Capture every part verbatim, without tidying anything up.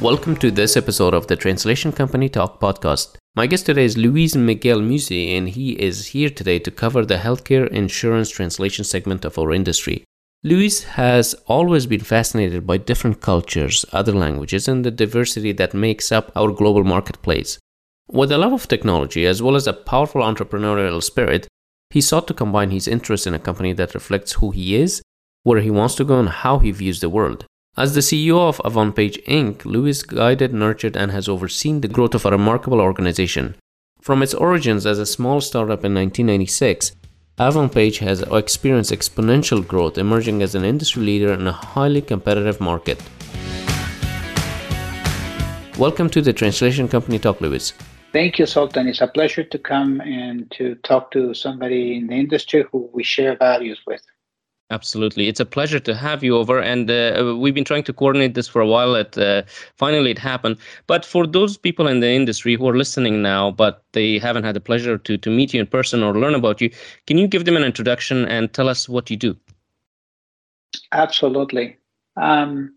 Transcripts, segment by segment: Welcome to this episode of the Translation Company Talk podcast. My guest today is Luis Miguel Musi, and he is here today to cover the healthcare insurance translation segment of our industry. Luis has always been fascinated by different cultures, other languages, and the diversity that makes up our global marketplace. With a love of technology, as well as a powerful entrepreneurial spirit, he sought to combine his interest in a company that reflects who he is, where he wants to go, and how he views the world. As the C E O of AvantPage Incorporated, Luis guided, nurtured, and has overseen the growth of a remarkable organization. From its origins as a small startup in nineteen ninety-six, AvantPage has experienced exponential growth, emerging as an industry leader in a highly competitive market. Welcome to the Translation Company Talk, Luis. Thank you, Sultan. It's a pleasure to come and to talk to somebody in the industry who we share values with. Absolutely. It's a pleasure to have you over, and uh, we've been trying to coordinate this for a while. At, uh, finally, it happened. But for those people in the industry who are listening now, but they haven't had the pleasure to, to meet you in person or learn about you, can you give them an introduction and tell us what you do? Absolutely. Um,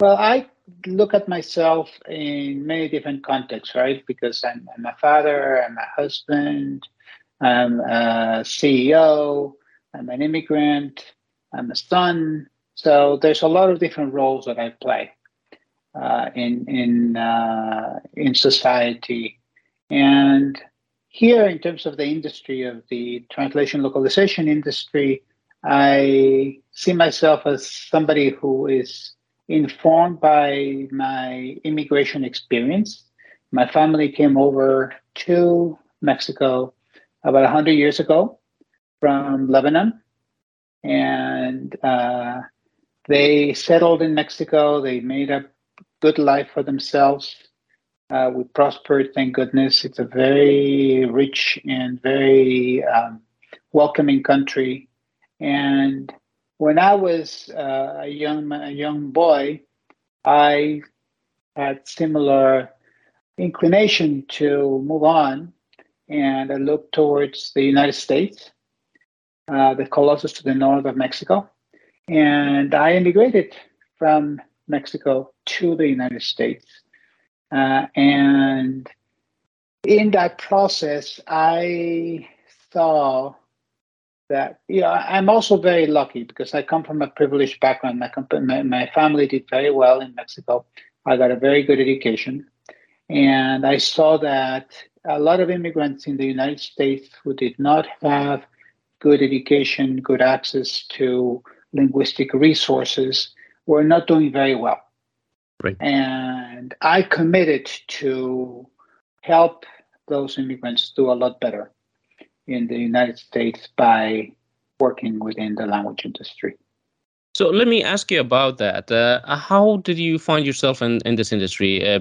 well, I look at myself in many different contexts, right? Because I'm, I'm a father, I'm a husband, I'm a C E O, I'm an immigrant, I'm a son, so there's a lot of different roles that I play uh, in in uh, in society. And here, in terms of the industry of the translation localization industry, I see myself as somebody who is informed by my immigration experience. My family came over to Mexico about one hundred years ago from Lebanon. And uh, they settled in Mexico. They made a good life for themselves. Uh, we prospered, thank goodness. It's a very rich and very um, welcoming country. And when I was uh, a young a young boy, I had similar inclination to move on, and I looked towards the United States. Uh, the Colossus to the north of Mexico. And I immigrated from Mexico to the United States. Uh, and in that process, I saw that, you know, I'm also very lucky because I come from a privileged background. My, comp- my, my family did very well in Mexico. I got a very good education. And I saw that a lot of immigrants in the United States who did not have good education, good access to linguistic resources, were not doing very well. Right. And I committed to help those immigrants do a lot better in the United States by working within the language industry. So let me ask you about that. Uh, how did you find yourself in, in this industry? Uh,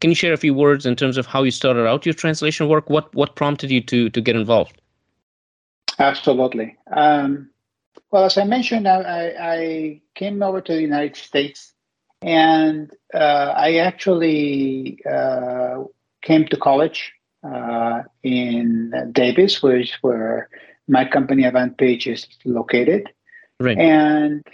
can you share a few words in terms of how you started out your translation work? What what prompted you to to get involved? Absolutely. Um, well, as I mentioned, I, I came over to the United States, and uh, I actually uh, came to college uh, in Davis, where, where my company AvantPage is located. Right. And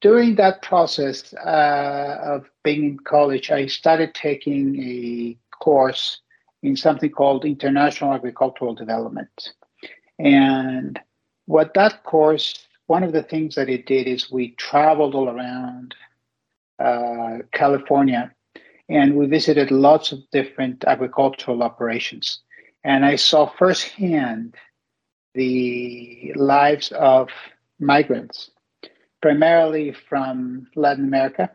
during that process uh, of being in college, I started taking a course in something called International Agricultural Development. And what that course, one of the things that it did is we traveled all around uh, California, and we visited lots of different agricultural operations. And I saw firsthand the lives of migrants, primarily from Latin America,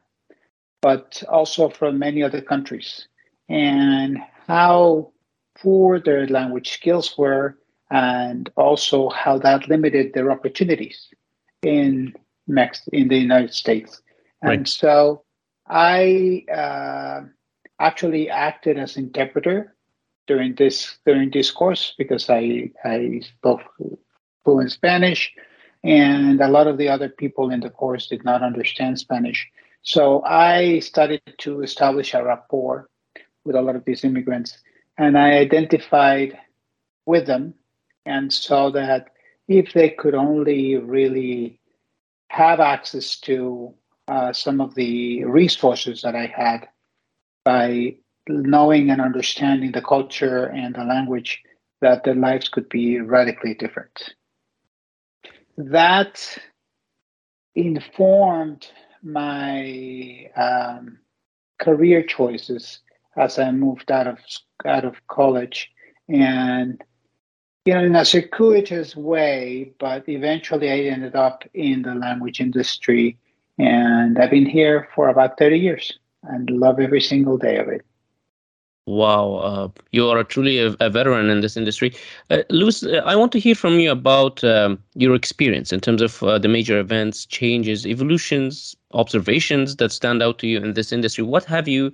but also from many other countries, and how poor their language skills were, and also how that limited their opportunities in Mex- in the United States. Right. And so I uh, actually acted as interpreter during this during this course because I I spoke fluent Spanish, and a lot of the other people in the course did not understand Spanish. So I started to establish a rapport with a lot of these immigrants, and I identified with them and saw that if they could only really have access to uh, some of the resources that I had by knowing and understanding the culture and the language, that their lives could be radically different. That informed my um, career choices as I moved out of out of college, and you know, in a circuitous way, but eventually I ended up in the language industry, and I've been here for about thirty years and love every single day of it. Wow, uh, you are truly a, a veteran in this industry. Uh, Luis, I want to hear from you about um, your experience in terms of uh, the major events, changes, evolutions, observations that stand out to you in this industry. What have you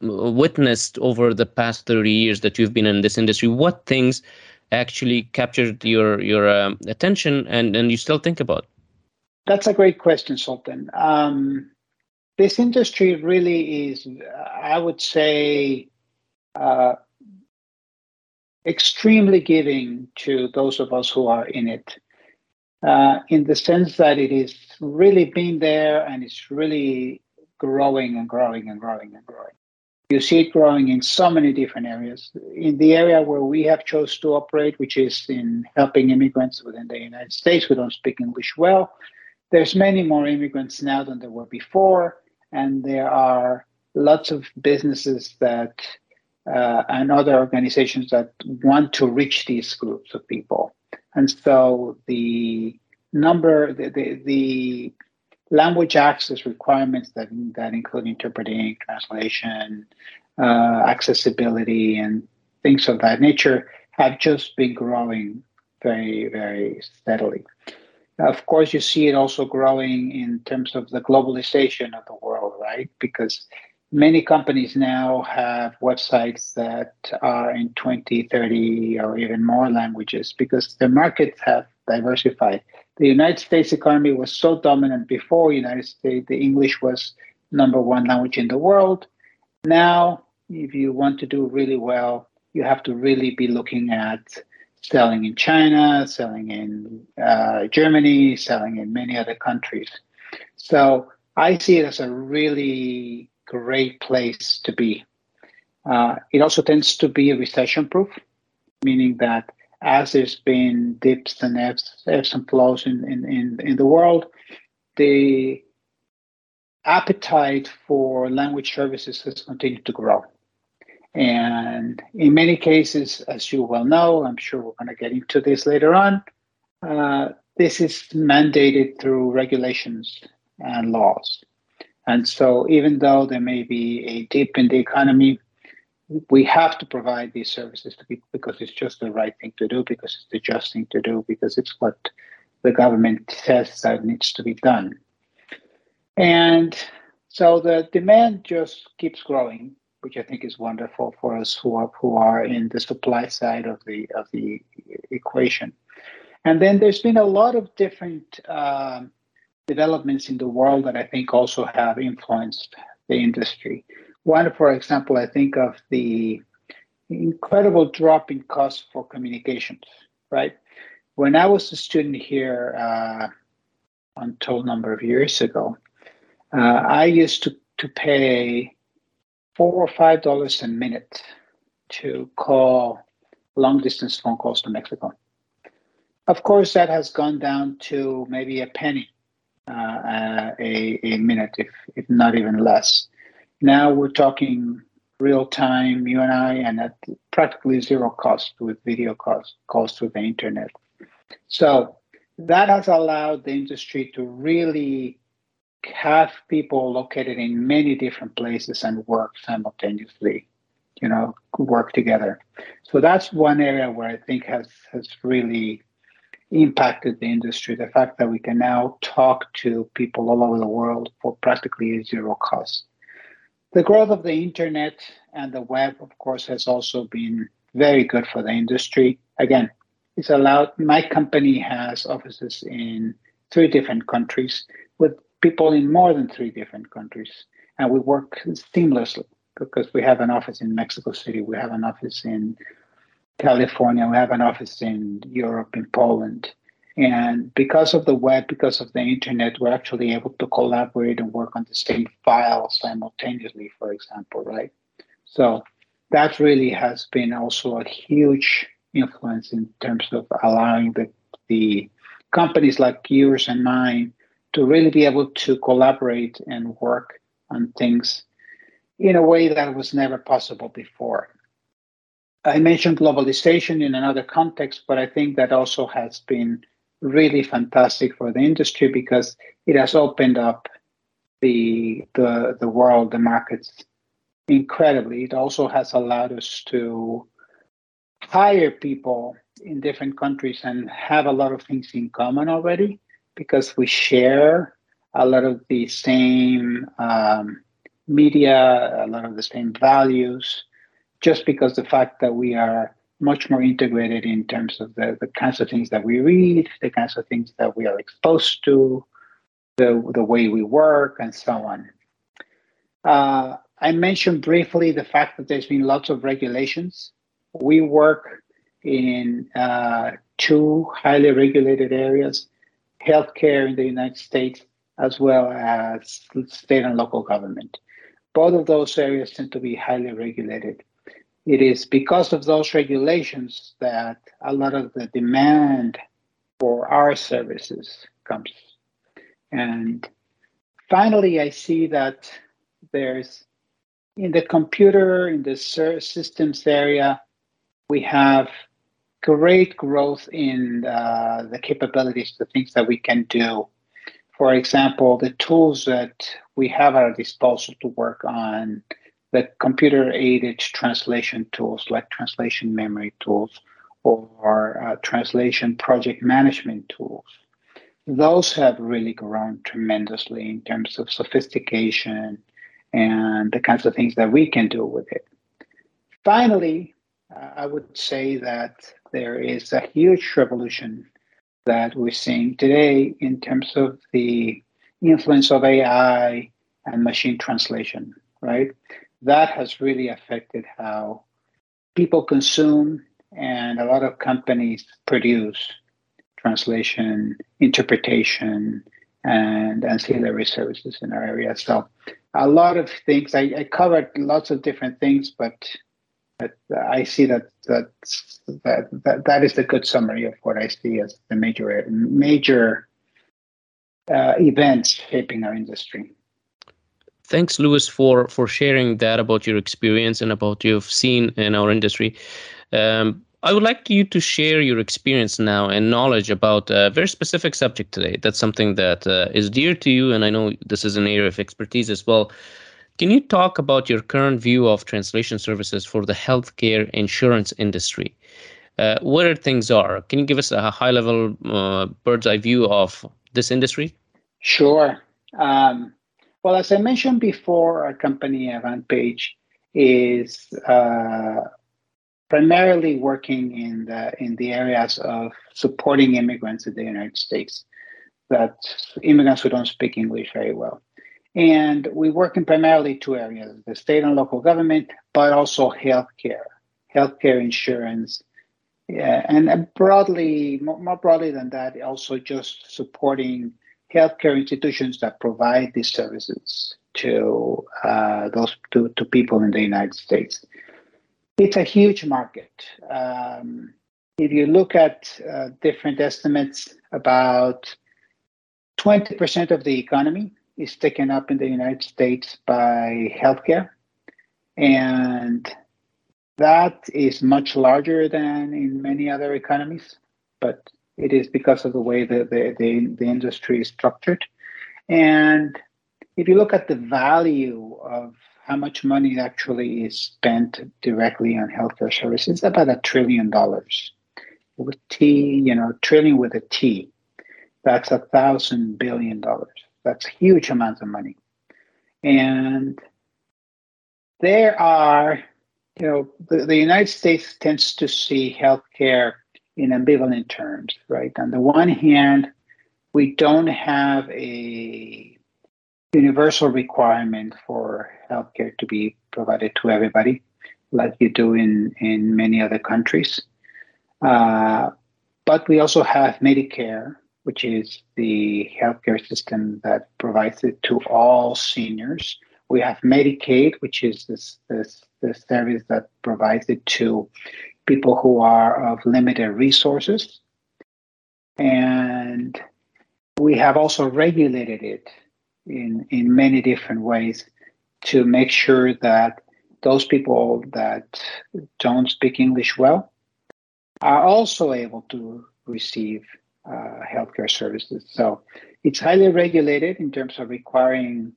witnessed over the past thirty years that you've been in this industry? What things actually captured your your um, attention and, and you still think about? That's a great question, Sultan. Um, this industry really is, I would say, uh, extremely giving to those of us who are in it, uh, in the sense that it is really been there and it's really growing and growing and growing and growing. You see it growing in so many different areas. In the area where we have chose to operate, which is in helping immigrants within the United States who don't speak English well, there's many more immigrants now than there were before, and there are lots of businesses that uh, and other organizations that want to reach these groups of people. And so the number, the the, the language access requirements that that include interpreting, translation, uh, accessibility, and things of that nature have just been growing very, very steadily. Of course, you see it also growing in terms of the globalization of the world, right? Because many companies now have websites that are in twenty, thirty, or even more languages because the markets have diversified. The United States economy was so dominant before. United States, the English was number one language in the world. Now, if you want to do really well, you have to really be looking at selling in China, selling in uh, Germany, selling in many other countries. So I see it as a really great place to be. Uh, it also tends to be recession-proof, meaning that as there's been dips and ebbs, ebbs and flows in, in, in, in the world, the appetite for language services has continued to grow. And in many cases, as you well know, I'm sure we're going to get into this later on, uh, this is mandated through regulations and laws. And so even though there may be a dip in the economy, we have to provide these services to people because it's just the right thing to do, because it's the just thing to do, because it's what the government says that needs to be done. And so the demand just keeps growing, which I think is wonderful for us who are who are in the supply side of the of the equation. And then there's been a lot of different uh, developments in the world that I think also have influenced the industry. One, for example, I think of the incredible drop in cost for communications, right? When I was a student here uh, until a number of years ago, uh, I used to, to pay four or five dollars a minute to call long-distance phone calls to Mexico. Of course, that has gone down to maybe a penny uh, a, a minute, if, if not even less. Now we're talking real time, you and I, and at practically zero cost with video cost, calls through the internet. So that has allowed the industry to really have people located in many different places and work simultaneously, you know, work together. So that's one area where I think has, has really impacted the industry. The fact that we can now talk to people all over the world for practically a zero cost. The growth of the internet and the web, of course, has also been very good for the industry. Again, it's allowed, my company has offices in three different countries with people in more than three different countries. And we work seamlessly because we have an office in Mexico City, we have an office in California, we have an office in Europe, in Poland. And because of the web, because of the internet, we're actually able to collaborate and work on the same file simultaneously, for example, right? So that really has been also a huge influence in terms of allowing the, the companies like yours and mine to really be able to collaborate and work on things in a way that was never possible before. I mentioned globalization in another context, but I think that also has been really fantastic for the industry because it has opened up the the, the world, the markets incredibly. It also has allowed us to hire people in different countries and have a lot of things in common already because we share a lot of the same um, media, a lot of the same values, just because the fact that we are much more integrated in terms of the, the kinds of things that we read, the kinds of things that we are exposed to, the, the way we work, and so on. Uh, I mentioned briefly the fact that there's been lots of regulations. We work in uh, two highly regulated areas, healthcare in the United States, as well as state and local government. Both of those areas tend to be highly regulated. It is because of those regulations that a lot of the demand for our services comes. And finally, I see that there's, in the computer, in the systems area, we have great growth in uh, the capabilities, the things that we can do. For example, the tools that we have at our disposal to work on the computer-aided translation tools like translation memory tools or uh, translation project management tools. Those have really grown tremendously in terms of sophistication and the kinds of things that we can do with it. Finally, uh, I would say that there is a huge revolution that we're seeing today in terms of the influence of A I and machine translation, right? That has really affected how people consume and a lot of companies produce translation, interpretation, and ancillary services in our area. So a lot of things, I, I covered lots of different things, but, but I see that, that, that that is the good summary of what I see as the major, major uh, events shaping our industry. Thanks, Luis, for, for sharing that about your experience and about what you've seen in our industry. Um, I would like you to share your experience now and knowledge about a very specific subject today. That's something that uh, is dear to you, and I know this is an area of expertise as well. Can you talk about your current view of translation services for the healthcare insurance industry? Uh, where things are? Can you give us a high-level uh, bird's-eye view of this industry? Sure. Um... Well, as I mentioned before, our company, AvantPage, is uh, primarily working in the in the areas of supporting immigrants in the United States, that immigrants who don't speak English very well. And we work in primarily two areas, the state and local government, but also healthcare, healthcare insurance, yeah, and broadly, more broadly than that, also just supporting healthcare institutions that provide these services to uh, those to, to people in the United States. It's a huge market. Um, if you look at uh, different estimates, about twenty percent of the economy is taken up in the United States by healthcare, and that is much larger than in many other economies, but it is because of the way that the, the, the industry is structured. And if you look at the value of how much money actually is spent directly on healthcare services, it's about a trillion dollars. with T, you know, trillion with a T. That's a thousand billion dollars. That's huge amounts of money. And there are, you know, the, the United States tends to see healthcare in ambivalent terms, right? On the one hand, we don't have a universal requirement for healthcare to be provided to everybody, like you do in, in many other countries. Uh, but we also have Medicare, which is the healthcare system that provides it to all seniors. We have Medicaid, which is this, this, this service that provides it to people who are of limited resources. And we have also regulated it in, in many different ways to make sure that those people that don't speak English well are also able to receive uh, healthcare services. So it's highly regulated in terms of requiring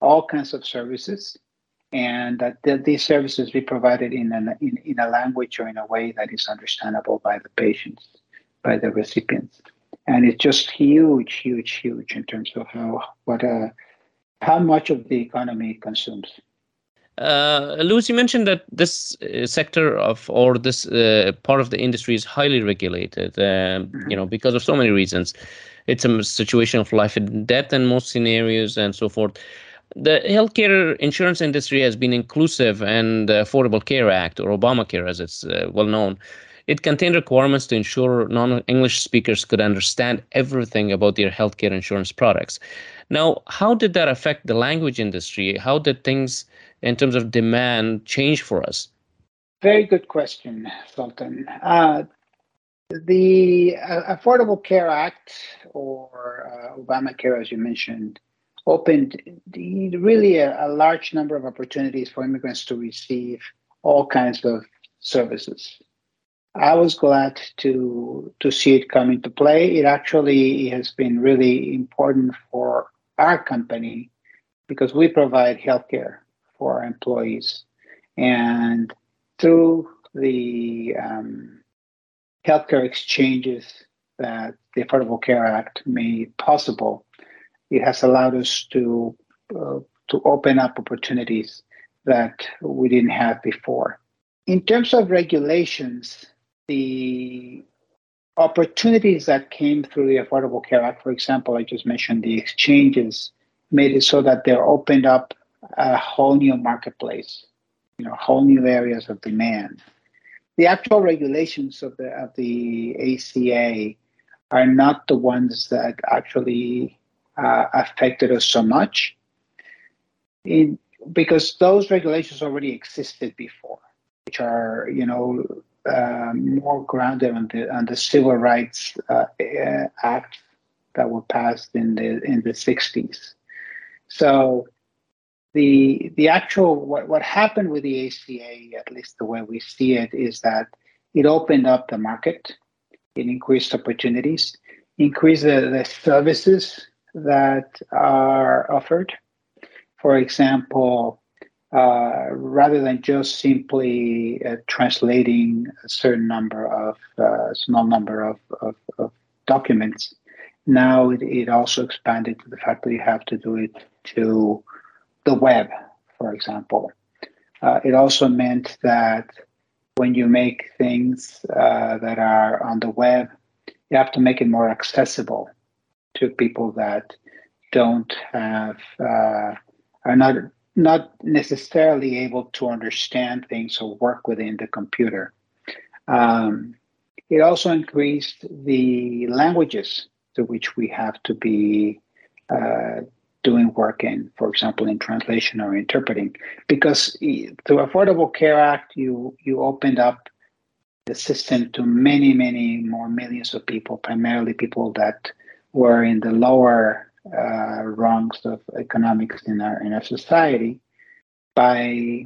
all kinds of services, and that th- these services be provided in, an, in, in a language or in a way that is understandable by the patients, by the recipients. And it's just huge, huge, huge in terms of how what uh, how much of the economy it consumes. Uh, Luis, you mentioned that this uh, sector of or this uh, part of the industry is highly regulated, uh, you know, because of so many reasons. It's a situation of life and death in most scenarios and so forth. The healthcare insurance industry has been inclusive, and the Affordable Care Act, or Obamacare as it's uh, well known, it contained requirements to ensure non-English speakers could understand everything about their healthcare insurance products. Now, how did that affect the language industry? How did things in terms of demand change for us? Very good question, Sultan. Uh, the uh, Affordable Care Act, or uh, Obamacare, as you mentioned, opened the, really a, a large number of opportunities for immigrants to receive all kinds of services. I was glad to to see it come into play. It actually has been really important for our company because we provide healthcare for our employees. And through the um, healthcare exchanges that the Affordable Care Act made possible, it has allowed us to uh, to open up opportunities that we didn't have before. In terms of regulations, the opportunities that came through the Affordable Care Act, for example, I just mentioned the exchanges, made it so that they opened up a whole new marketplace, you know, whole new areas of demand. The actual regulations of the of the A C A are not the ones that actually uh, affected us so much, in, because those regulations already existed before, which are, you know, Uh, more grounded on the on the Civil Rights uh, uh, Act that were passed in the in the sixties. So the the actual what, what happened with the A C A, at least the way we see it, is that it opened up the market, it increased opportunities, increased the, the services that are offered. For example, Uh, rather than just simply uh, translating a certain number of, uh, small number of, of, of documents, now it, it also expanded to the fact that you have to do it to the web, for example. Uh, it also meant that when you make things uh, that are on the web, you have to make it more accessible to people that don't have, uh, are not, not necessarily able to understand things or work within the computer. Um, it also increased the languages to which we have to be uh, doing work in, for example, in translation or interpreting, because the Affordable Care Act, you, you opened up the system to many, many more millions of people, primarily people that were in the lower Uh, rungs of economics in our in our society. By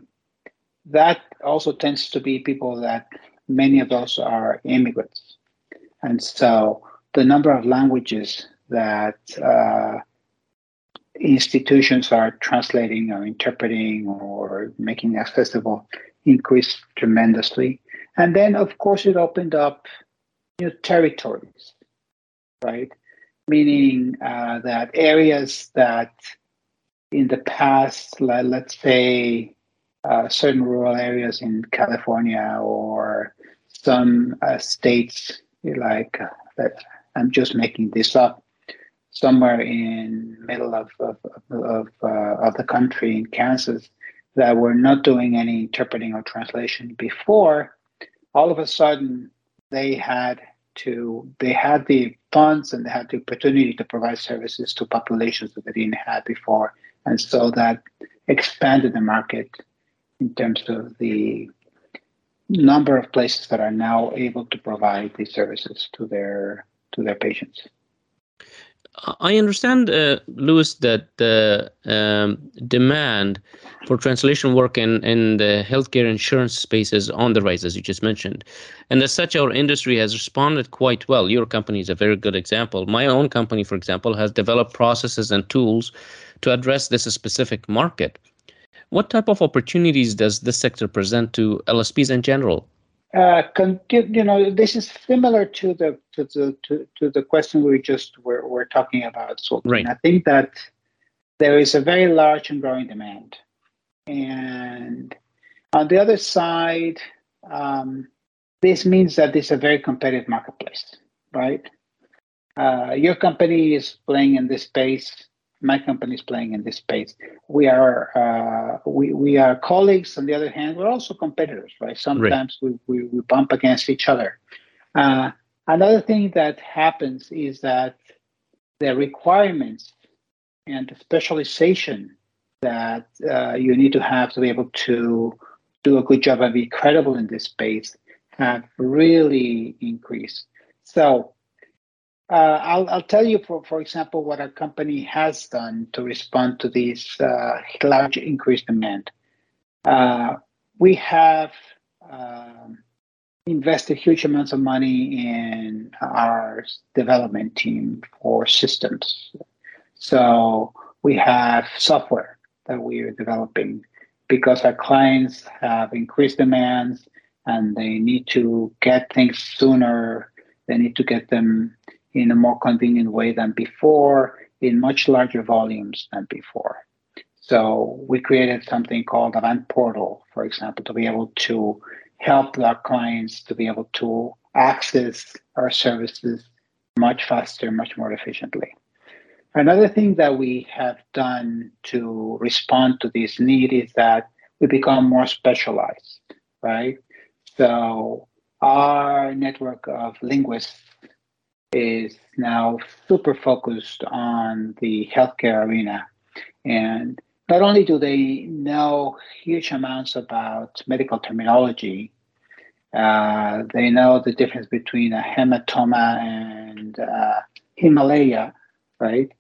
that also tends to be people that many of those are immigrants, and so the number of languages that uh, institutions are translating or interpreting or making accessible increased tremendously. And then, of course, it opened up new territories, right? Meaning uh, that areas that in the past, let, let's say uh, certain rural areas in California or some uh, states like that, I'm just making this up, somewhere in middle of of of, uh, of the country in Kansas that were not doing any interpreting or translation before, all of a sudden they had to they had the funds and they had the opportunity to provide services to populations that they didn't have before, and so that expanded the market in terms of the number of places that are now able to provide these services to their to their patients. I understand, uh, Luis, that the um, demand for translation work in, in the healthcare insurance space is on the rise, as you just mentioned. And as such, our industry has responded quite well. Your company is a very good example. My own company, for example, has developed processes and tools to address this specific market. What type of opportunities does this sector present to L S Ps in general? Uh, con- you know, this is similar to the to the to, to the question we just were were talking about. So, right. I think that there is a very large and growing demand, and on the other side, um, this means that this is a very competitive marketplace, right? Uh, your company is playing in this space. My company is playing in this space. We are uh, we we are colleagues. On the other hand, we're also competitors, right? Sometimes right. We, we we bump against each other. Uh, another thing that happens is that the requirements and the specialization that uh, you need to have to be able to do a good job and be credible in this space have really increased. So. Uh, I'll, I'll tell you, for, for example, what our company has done to respond to this uh, large increased demand. Uh, we have uh, invested huge amounts of money in our development team for systems. So we have software that we are developing because our clients have increased demands and they need to get things sooner. They need to get them in a more convenient way than before, in much larger volumes than before. So we created something called Avant Portal, for example, to be able to help our clients to be able to access our services much faster, much more efficiently. Another thing that we have done to respond to this need is that we become more specialized, right? So our network of linguists is now super focused on the healthcare arena. And not only do they know huge amounts about medical terminology, uh, they know the difference between a hematoma and uh, Himalaya, right?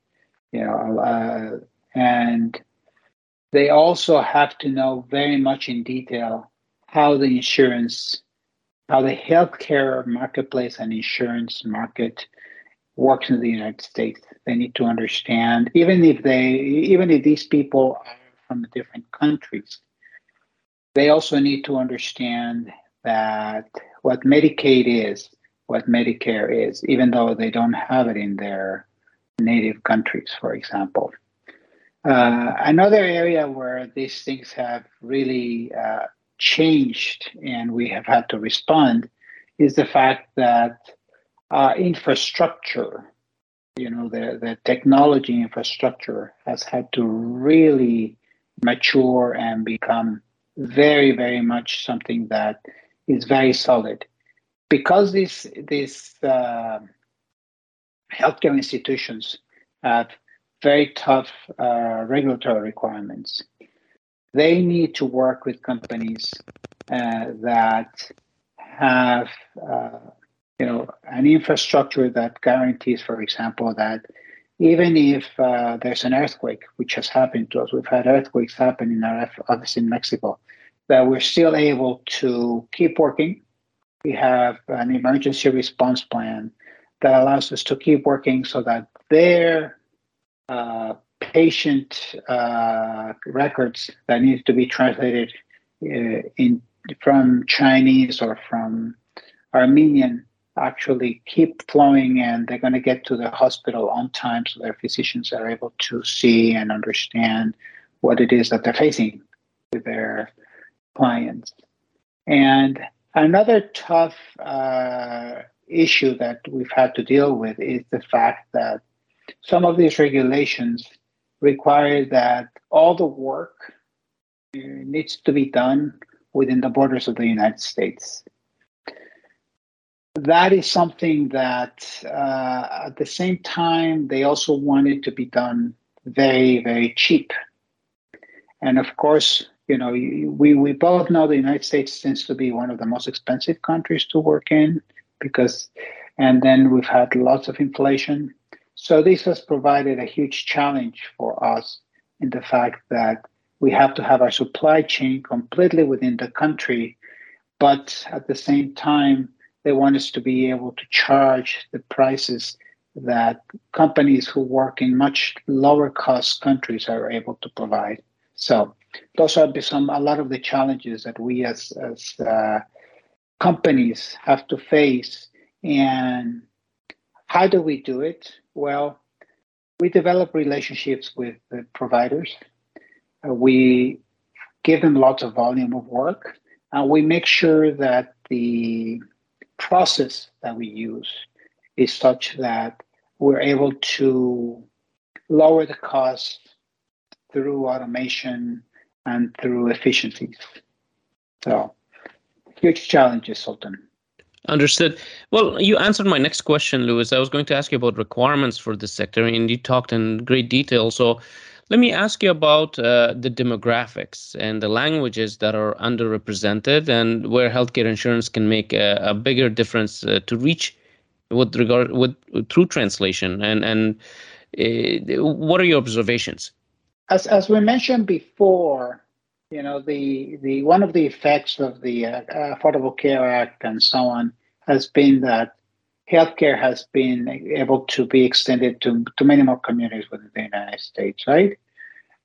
You know, uh, and they also have to know very much in detail how the insurance how the healthcare marketplace and insurance market works in the United States. They need to understand, even if they, even if these people are from different countries, they also need to understand that what Medicaid is, what Medicare is, even though they don't have it in their native countries, for example. Uh, another area where these things have really uh, changed and we have had to respond is the fact that our infrastructure, you know, the, the technology infrastructure has had to really mature and become very, very much something that is very solid. Because these these uh, healthcare institutions have very tough uh, regulatory requirements. They need to work with companies uh, that have, uh, you know, an infrastructure that guarantees, for example, that even if uh, there's an earthquake, which has happened to us, we've had earthquakes happen in our office in Mexico, that we're still able to keep working. We have an emergency response plan that allows us to keep working so that their uh, patient uh, records that need to be translated uh, in from Chinese or from Armenian actually keep flowing, and they're going to get to the hospital on time so their physicians are able to see and understand what it is that they're facing with their clients. And another tough uh, issue that we've had to deal with is the fact that some of these regulations require that all the work needs to be done within the borders of the United States. That is something that uh, at the same time, they also want it to be done very, very cheap. And of course, you know, we, we both know the United States tends to be one of the most expensive countries to work in because, and then we've had lots of inflation. So this has provided a huge challenge for us in the fact that we have to have our supply chain completely within the country, but at the same time, they want us to be able to charge the prices that companies who work in much lower cost countries are able to provide. So those are some, a lot of the challenges that we as, as uh, companies have to face. And how do we do it? Well, we develop relationships with the providers. Uh, we give them lots of volume of work, and we make sure that the process that we use is such that we're able to lower the cost through automation and through efficiencies. So, huge challenges, Sultan. Understood. Well, you answered my next question, Luis. I was going to ask you about requirements for this sector, and you talked in great detail. So, let me ask you about uh, the demographics and the languages that are underrepresented and where healthcare insurance can make a, a bigger difference uh, to reach with regard with through translation. And, and uh, what are your observations? As as we mentioned before, you know, the the one of the effects of the uh, Affordable Care Act and so on has been that healthcare has been able to be extended to, to many more communities within the United States, right?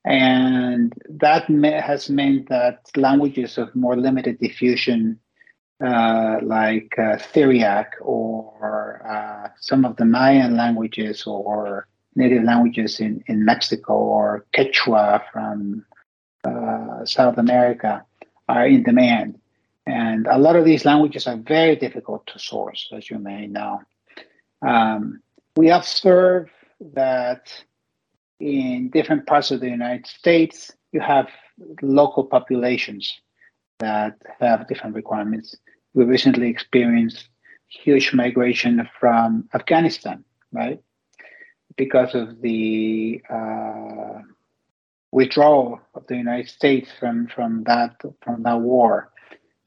And that may, has meant that languages of more limited diffusion, uh, like uh, Syriac or uh, some of the Mayan languages or native languages in, in Mexico or Quechua from uh, South America, are in demand. And a lot of these languages are very difficult to source, as you may know. Um, we observe that in different parts of the United States, you have local populations that have different requirements. We recently experienced huge migration from Afghanistan, right? Because of the uh, withdrawal of the United States from, from that from that war.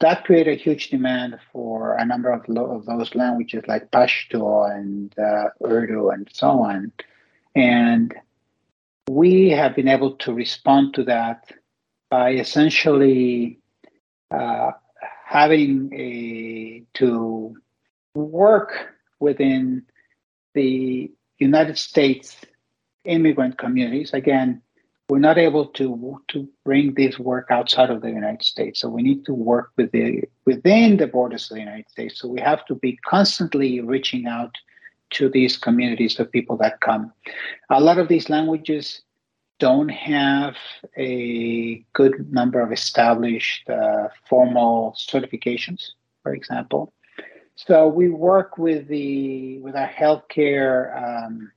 That created a huge demand for a number of, lo- of those languages like Pashto and uh, Urdu and so on. And we have been able to respond to that by essentially uh, having a, to work within the United States immigrant communities. Again, we're not able to to bring this work outside of the United States. So we need to work with the, within the borders of the United States. So we have to be constantly reaching out to these communities of people that come. A lot of these languages don't have a good number of established uh, formal certifications, for example. So we work with the with our healthcare um,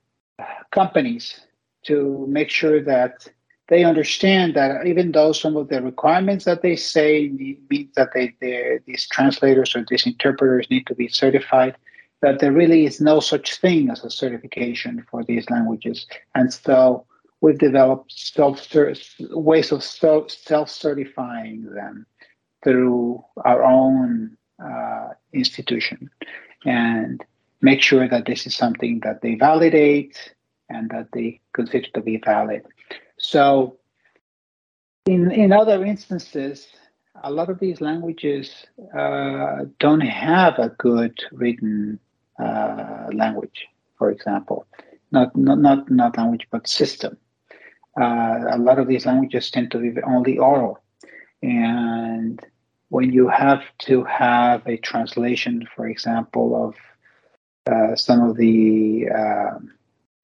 companies to make sure that they understand that even though some of the requirements that they say means that they, these translators or these interpreters need to be certified, that there really is no such thing as a certification for these languages. And so we've developed self ways of self-certifying them through our own uh, institution and make sure that this is something that they validate and that they consider to be valid. So in in other instances, a lot of these languages uh, don't have a good written uh, language, for example. Not, not, not, not language, but system. Uh, a lot of these languages tend to be only oral. And when you have to have a translation, for example, of uh, some of the uh,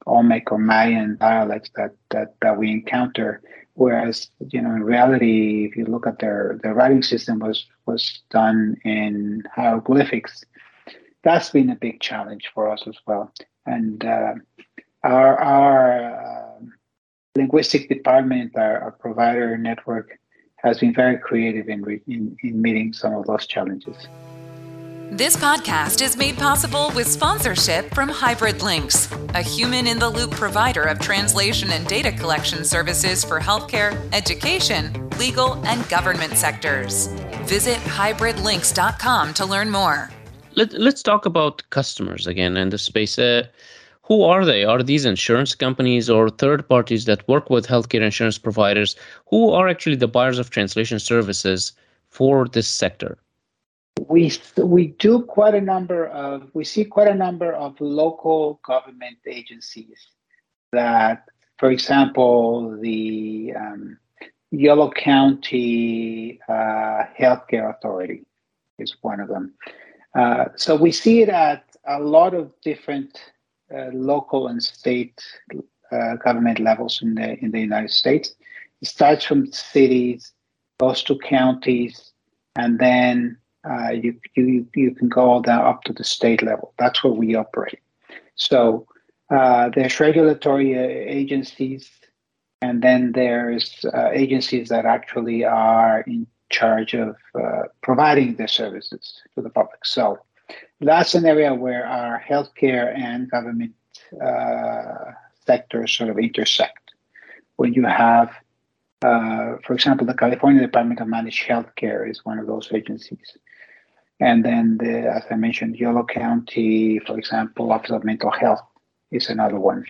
Olmec or Mayan dialects that, that, that we encounter. Whereas, you know, in reality, if you look at their, their writing system was, was done in hieroglyphics. That's been a big challenge for us as well. And uh, our, our uh, linguistic department, our, our provider network, has been very creative in, re- in, in meeting some of those challenges. This podcast is made possible with sponsorship from Hybrid Links, a human-in-the-loop provider of translation and data collection services for healthcare, education, legal, and government sectors. Visit hybrid links dot com to learn more. Let, let's talk about customers again in this space. Uh, who are they? Are these insurance companies or third parties that work with healthcare insurance providers? Who are actually the buyers of translation services for this sector? We we do quite a number of we see quite a number of local government agencies that, for example, the um, Yolo County uh, Healthcare Authority is one of them. Uh, so we see it at a lot of different uh, local and state uh, government levels in the in the United States. It starts from cities, goes to counties, and then. Uh, you, you you can go all down up to the state level. That's where we operate. So uh, there's regulatory uh, agencies, and then there's uh, agencies that actually are in charge of uh, providing the services to the public. So that's an area where our healthcare and government uh, sectors sort of intersect. When you have, uh, for example, the California Department of Managed Healthcare is one of those agencies. And then, the, as I mentioned, Yolo County, for example, Office of Mental Health is another one.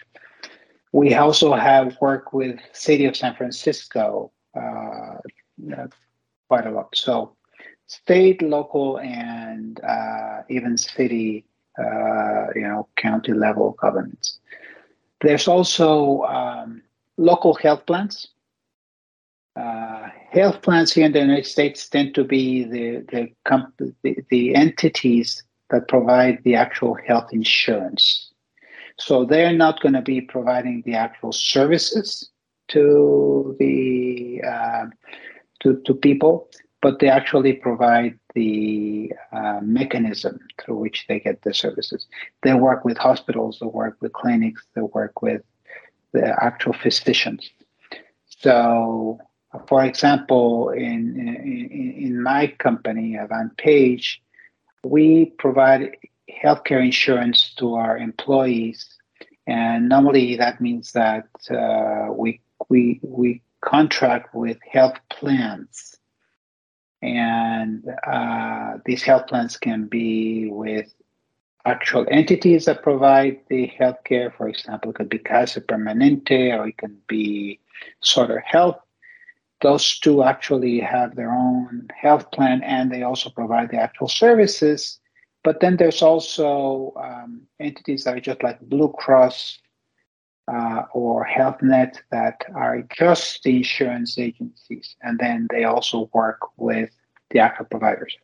We also have work with City of San Francisco uh, quite a lot. So state, local, and uh, even city, uh, you know, county level governments. There's also um, local health plans. Uh, health plans here in the United States tend to be the the, comp- the the entities that provide the actual health insurance. So they're not going to be providing the actual services to the uh, to to people, but they actually provide the uh, mechanism through which they get the services. They work with hospitals, they work with clinics, they work with the actual physicians. So. For example, in, in in my company, AvantPage, we provide healthcare insurance to our employees, and normally that means that uh, we we we contract with health plans, and uh, these health plans can be with actual entities that provide the healthcare. For example, it could be Casa Permanente, or it can be Sutter Health. Those two actually have their own health plan, and they also provide the actual services. But then there's also um, entities that are just like Blue Cross uh, or Health Net that are just the insurance agencies, and then they also work with the actual providers.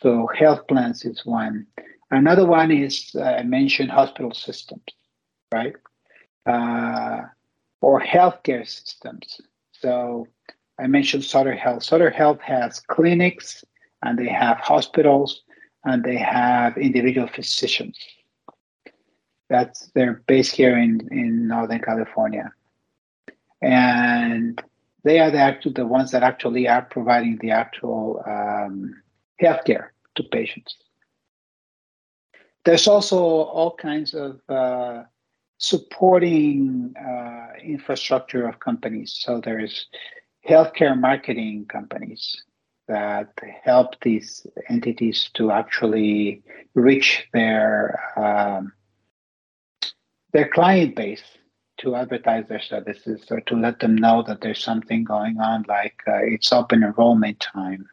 So health plans is one. Another one is, uh, I mentioned hospital systems, right? Uh, or healthcare systems. So I mentioned Sutter Health. Sutter Health has clinics, and they have hospitals, and they have individual physicians. That's their base here in, in Northern California. And they are the, act- the ones that actually are providing the actual um, healthcare to patients. There's also all kinds of uh, supporting uh, infrastructure of companies. So there is healthcare marketing companies that help these entities to actually reach their um, their client base, to advertise their services or to let them know that there's something going on, like uh, it's open enrollment time.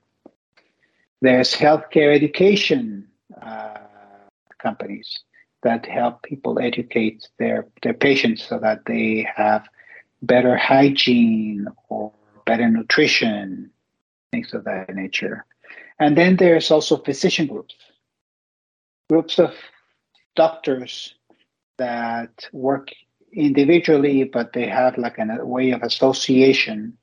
There's healthcare education uh, companies that help people educate their, their patients so that they have better hygiene or better nutrition, things of that nature. And then there's also physician groups, groups of doctors that work individually, but they have like an, a way of association,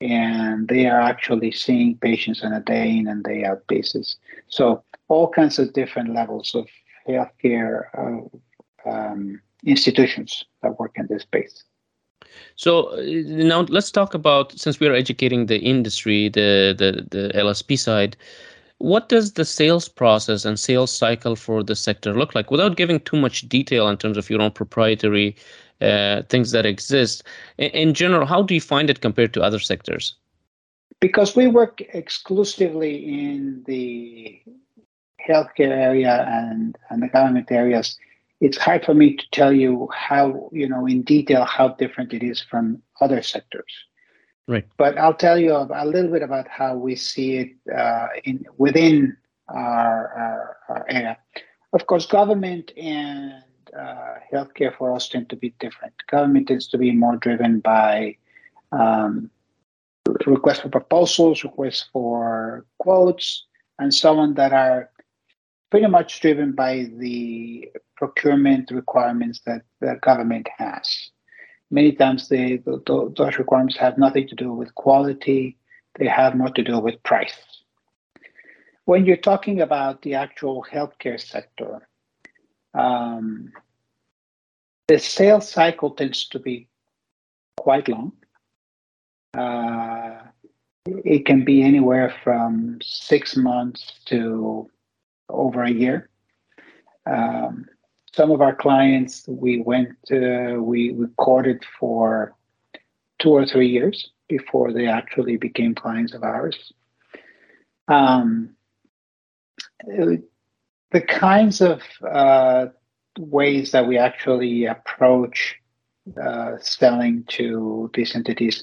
and they are actually seeing patients on a day in and day out basis. So all kinds of different levels of healthcare uh, um, institutions that work in this space. So now let's talk about, since we are educating the industry, the, the, the L S P side, what does the sales process and sales cycle for the sector look like? Without giving too much detail in terms of your own proprietary uh, things that exist, in, in general, how do you find it compared to other sectors? Because we work exclusively in the healthcare area and, and the government areas, it's hard for me to tell you how, you know, in detail how different it is from other sectors. Right. But I'll tell you a little bit about how we see it uh, in within our, our, our area. Of course, government and uh, healthcare for us tend to be different. Government tends to be more driven by um, requests for proposals, requests for quotes, and so on, that are pretty much driven by the procurement requirements that the government has. Many times they, those requirements have nothing to do with quality. They have more to do with price. When you're talking about the actual healthcare sector, um, the sales cycle tends to be quite long. Uh, it can be anywhere from six months to over a year. Um, Some of our clients, we went, uh, we, we courted for two or three years before they actually became clients of ours. Um, the kinds of uh, ways that we actually approach uh, selling to these entities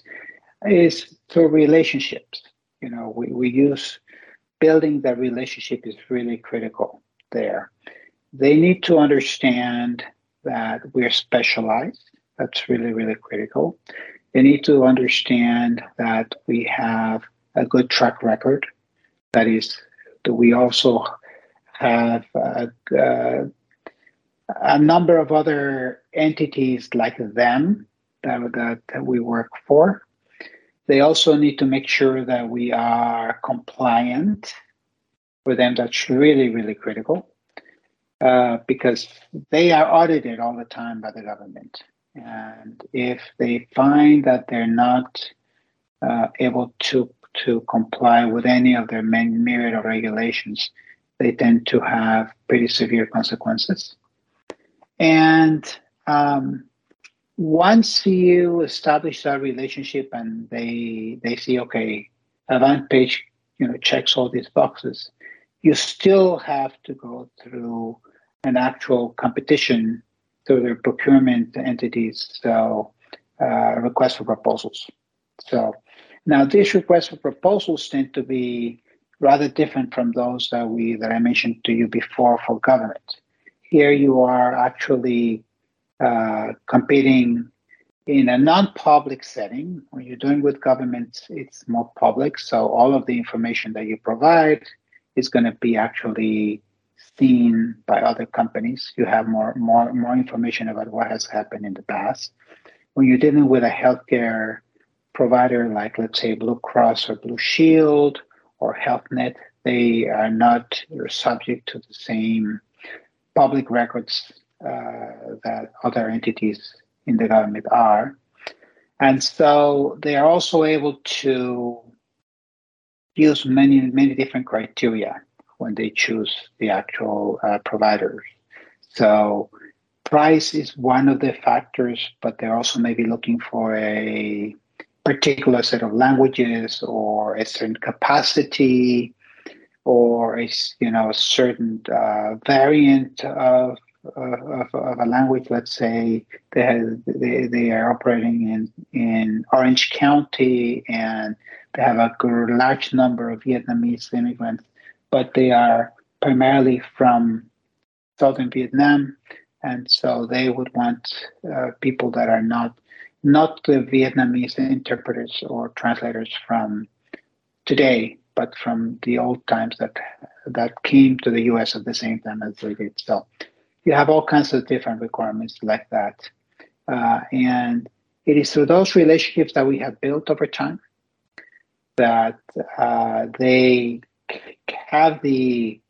is through relationships. You know, we, we use building that relationship is really critical there. They need to understand that we're specialized. That's really, really critical. They need to understand that we have a good track record. That is, that we also have a, uh, a number of other entities like them that, that we work for. They also need to make sure that we are compliant. For them, that's really, really critical. Uh, because they are audited all the time by the government. And if they find that they're not uh, able to to comply with any of their myriad of regulations, they tend to have pretty severe consequences. And um, once you establish that relationship and they they see, okay, AvantPage, you know, checks all these boxes, you still have to go through an actual competition through their procurement entities, so uh, requests for proposals. So now these requests for proposals tend to be rather different from those that we that I mentioned to you before for government. Here you are actually uh, competing in a non-public setting. When you're doing with government, it's more public, so all of the information that you provide is going to be actually seen by other companies. You have more, more, more information about what has happened in the past. When you're dealing with a healthcare provider, like let's say Blue Cross or Blue Shield or Health Net, they are not subject to the same public records uh, that other entities in the government are. And so they are also able to use many, many different criteria when they choose the actual uh, providers. So price is one of the factors, but they're also maybe looking for a particular set of languages or a certain capacity or a, you know, a certain uh, variant of, of, of a language. Let's say they, have, they, they are operating in, in Orange County and they have a large number of Vietnamese immigrants, but they are primarily from southern Vietnam, and so they would want uh, people that are not not the Vietnamese interpreters or translators from today, but from the old times that that came to the U S at the same time as they did. So You have all kinds of different requirements like that. Uh, and it is through those relationships that we have built over time that uh, they have the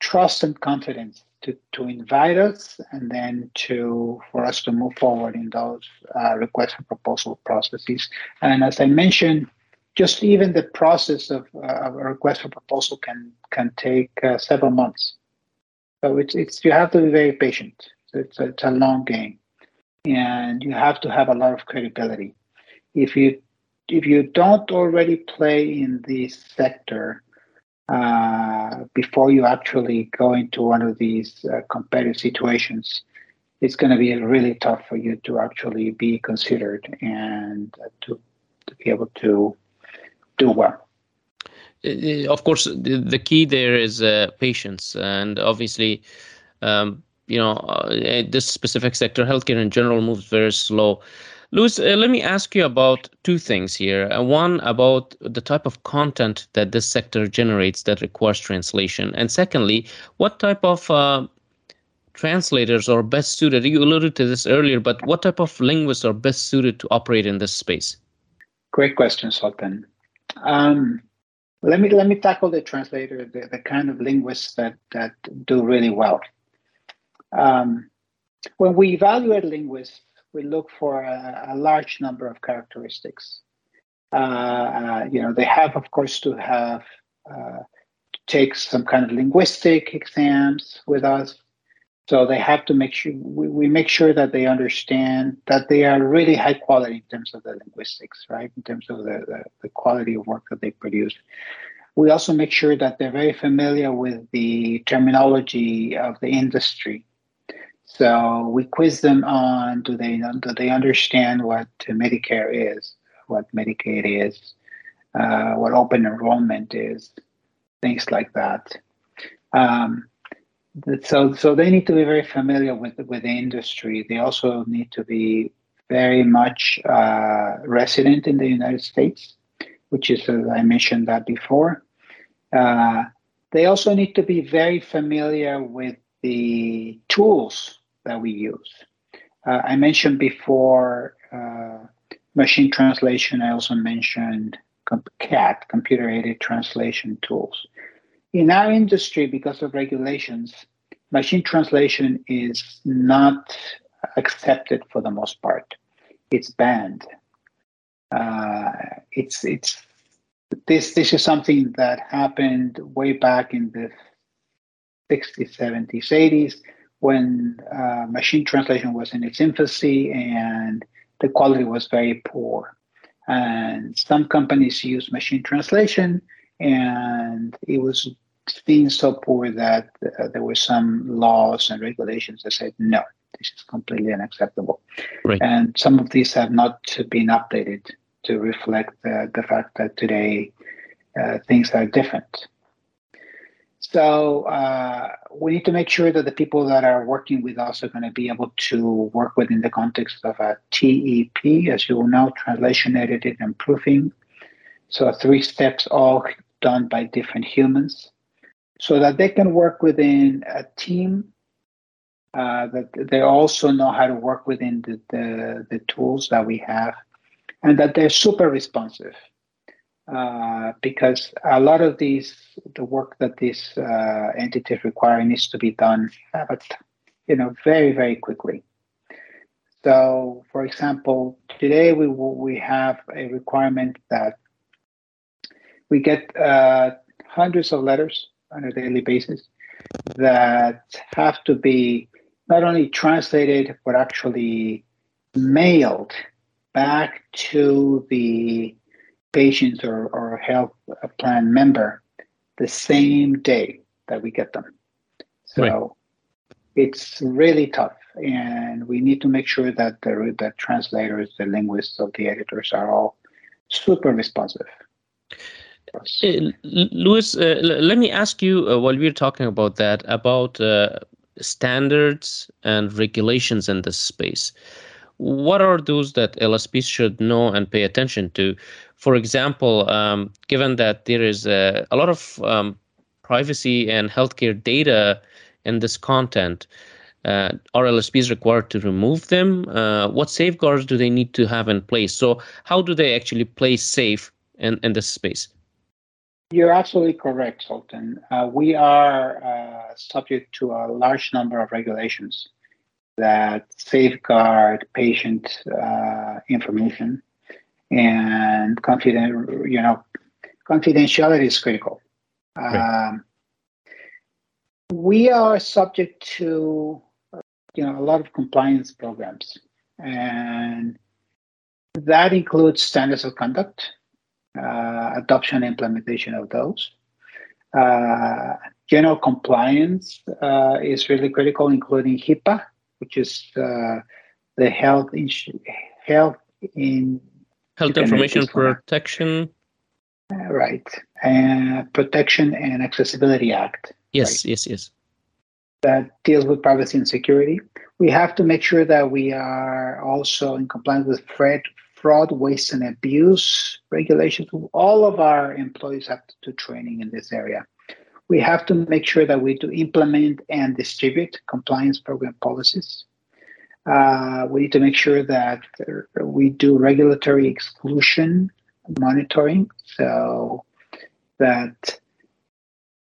trust and confidence to, to invite us and then to for us to move forward in those uh, request and proposal processes. And as I mentioned, just even the process of, uh, of a request for proposal can can take uh, several months. So it's it's you have to be very patient. So it's a, it's a long game, and you have to have a lot of credibility. If you if you don't already play in this sector uh, before you actually go into one of these uh, competitive situations, it's going to be really tough for you to actually be considered and to to be able to do well. Of course, the, the key there is uh, patience, and obviously, um, you know, uh, this specific sector, healthcare in general, moves very slow. Luis, uh, let me ask you about two things here. Uh, one, about the type of content that this sector generates that requires translation, and secondly, what type of uh, translators are best suited? You alluded to this earlier, but what type of linguists are best suited to operate in this space? Great question, Sultan. Um, Let me let me tackle the translator, the, the kind of linguists that, that do really well. Um, when we evaluate linguists, we look for a, a large number of characteristics. Uh, uh, you know, they have, of course, to have uh, to take some kind of linguistic exams with us. So they have to make sure we, we make sure that they understand that they are really high quality in terms of the linguistics, right? In terms of the, the, the quality of work that they produce. We also make sure that they're very familiar with the terminology of the industry. So we quiz them on, do they do they understand what Medicare is, what Medicaid is, uh, what open enrollment is, things like that. Um, So, so they need to be very familiar with with the industry. They also need to be very much uh, resident in the United States, which is, uh, I mentioned that before. Uh, they also need to be very familiar with the tools that we use. Uh, I mentioned before uh, machine translation. I also mentioned C A T, computer-aided translation tools. In our industry, because of regulations, machine translation is not accepted for the most part. It's banned. Uh, it's it's this this is something that happened way back in the sixties, seventies, eighties, when uh, machine translation was in its infancy and the quality was very poor. And some companies use machine translation, and it was being so poor that uh, there were some laws and regulations that said, no, this is completely unacceptable. Right. And some of these have not been updated to reflect uh, the fact that today uh, things are different. So uh, we need to make sure that the people that are working with us are going to be able to work within the context of a T E P, as you will know, translation, edited, and proofing. So three steps, all done by different humans, so that they can work within a team, uh, that they also know how to work within the, the, the tools that we have, and that they're super responsive. Uh, because a lot of these, the work that these uh, entities require needs to be done, but, you know, very, very quickly. So, for example, today we, we have a requirement that we get uh, hundreds of letters on a daily basis that have to be not only translated, but actually mailed back to the patient or, or health plan member the same day that we get them. So right. It's really tough, and we need to make sure that the, the translators, the linguists, or the editors are all super responsive. Uh, Luis, uh, let me ask you, uh, while we're talking about that, about uh, standards and regulations in this space. What are those that L S Ps should know and pay attention to? For example, um, given that there is a, a lot of um, privacy and healthcare data and this content, uh, are L S Ps required to remove them? Uh, what safeguards do they need to have in place? So how do they actually play safe in, in this space? You're absolutely correct, Sultan. Uh, we are uh, subject to a large number of regulations that safeguard patient uh, information, and confident, you know, confidentiality is critical. Right. Um, we are subject to, you know, a lot of compliance programs, and that includes standards of conduct, uh, adoption and implementation of those. Uh, general compliance uh, is really critical, including HIPAA, which is uh, the health in health in health information protection. Uh, right. Uh, Protection and Accessibility Act. Yes, right? yes, yes. That deals with privacy and security. We have to make sure that we are also in compliance with FRED, fraud, waste, and abuse regulations. All of our employees have to do training in this area. We have to make sure that we do implement and distribute compliance program policies. Uh, we need to make sure that we do regulatory exclusion monitoring, so that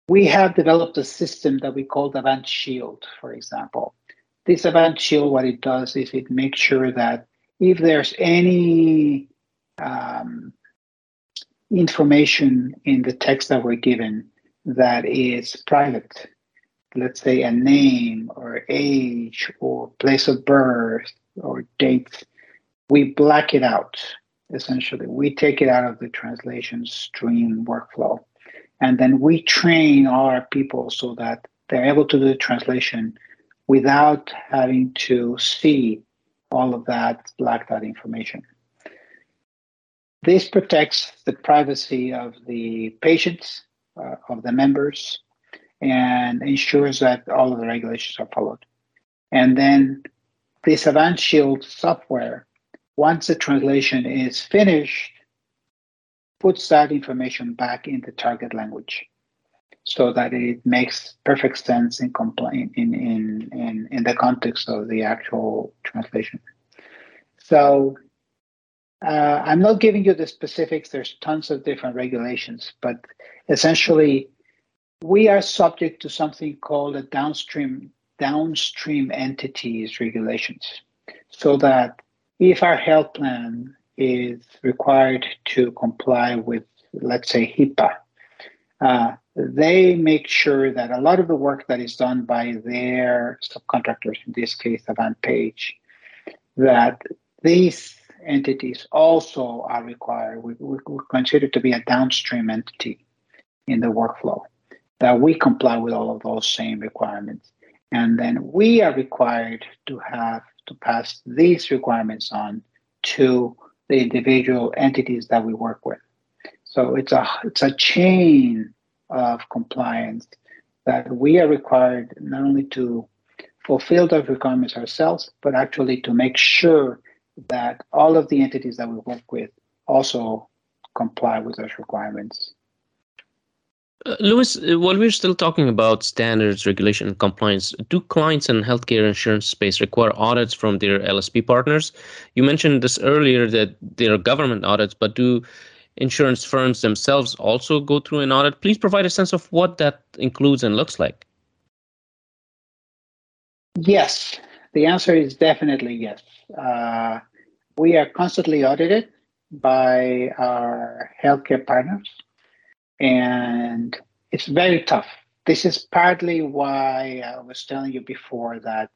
we have developed a system that we call the Avant Shield, for example. This Avant Shield, what it does is it makes sure that if there's any um, information in the text that we're given that is private, let's say a name or age or place of birth or date, we black it out. Essentially, we take it out of the translation stream workflow, and then we train our people so that they're able to do the translation without having to see all of that blacked out information. This protects the privacy of the patients, uh, of the members, and ensures that all of the regulations are followed. And then this Avant Shield software, once the translation is finished, puts that information back in the target language so that it makes perfect sense in compli- in, in, in, in the context of the actual translation. So uh, I'm not giving you the specifics. There's tons of different regulations, but essentially we are subject to something called a downstream, downstream entities regulations, so that if our health plan is required to comply with, let's say, HIPAA, uh, they make sure that a lot of the work that is done by their subcontractors, in this case, AvantPage, that these entities also are required, we, we, we consider to be a downstream entity in the workflow, that we comply with all of those same requirements. And then we are required to have to pass these requirements on to the individual entities that we work with. So it's a it's a chain of compliance that we are required not only to fulfill those requirements ourselves, but actually to make sure that all of the entities that we work with also comply with those requirements. Uh, Luis, while we're still talking about standards, regulation, and compliance, do clients in healthcare insurance space require audits from their L S P partners? You mentioned this earlier, that there are government audits, but do insurance firms themselves also go through an audit? Please provide a sense of what that includes and looks like. Yes, the answer is definitely yes. Uh, we are constantly audited by our healthcare partners, and it's very tough. This is partly why I was telling you before that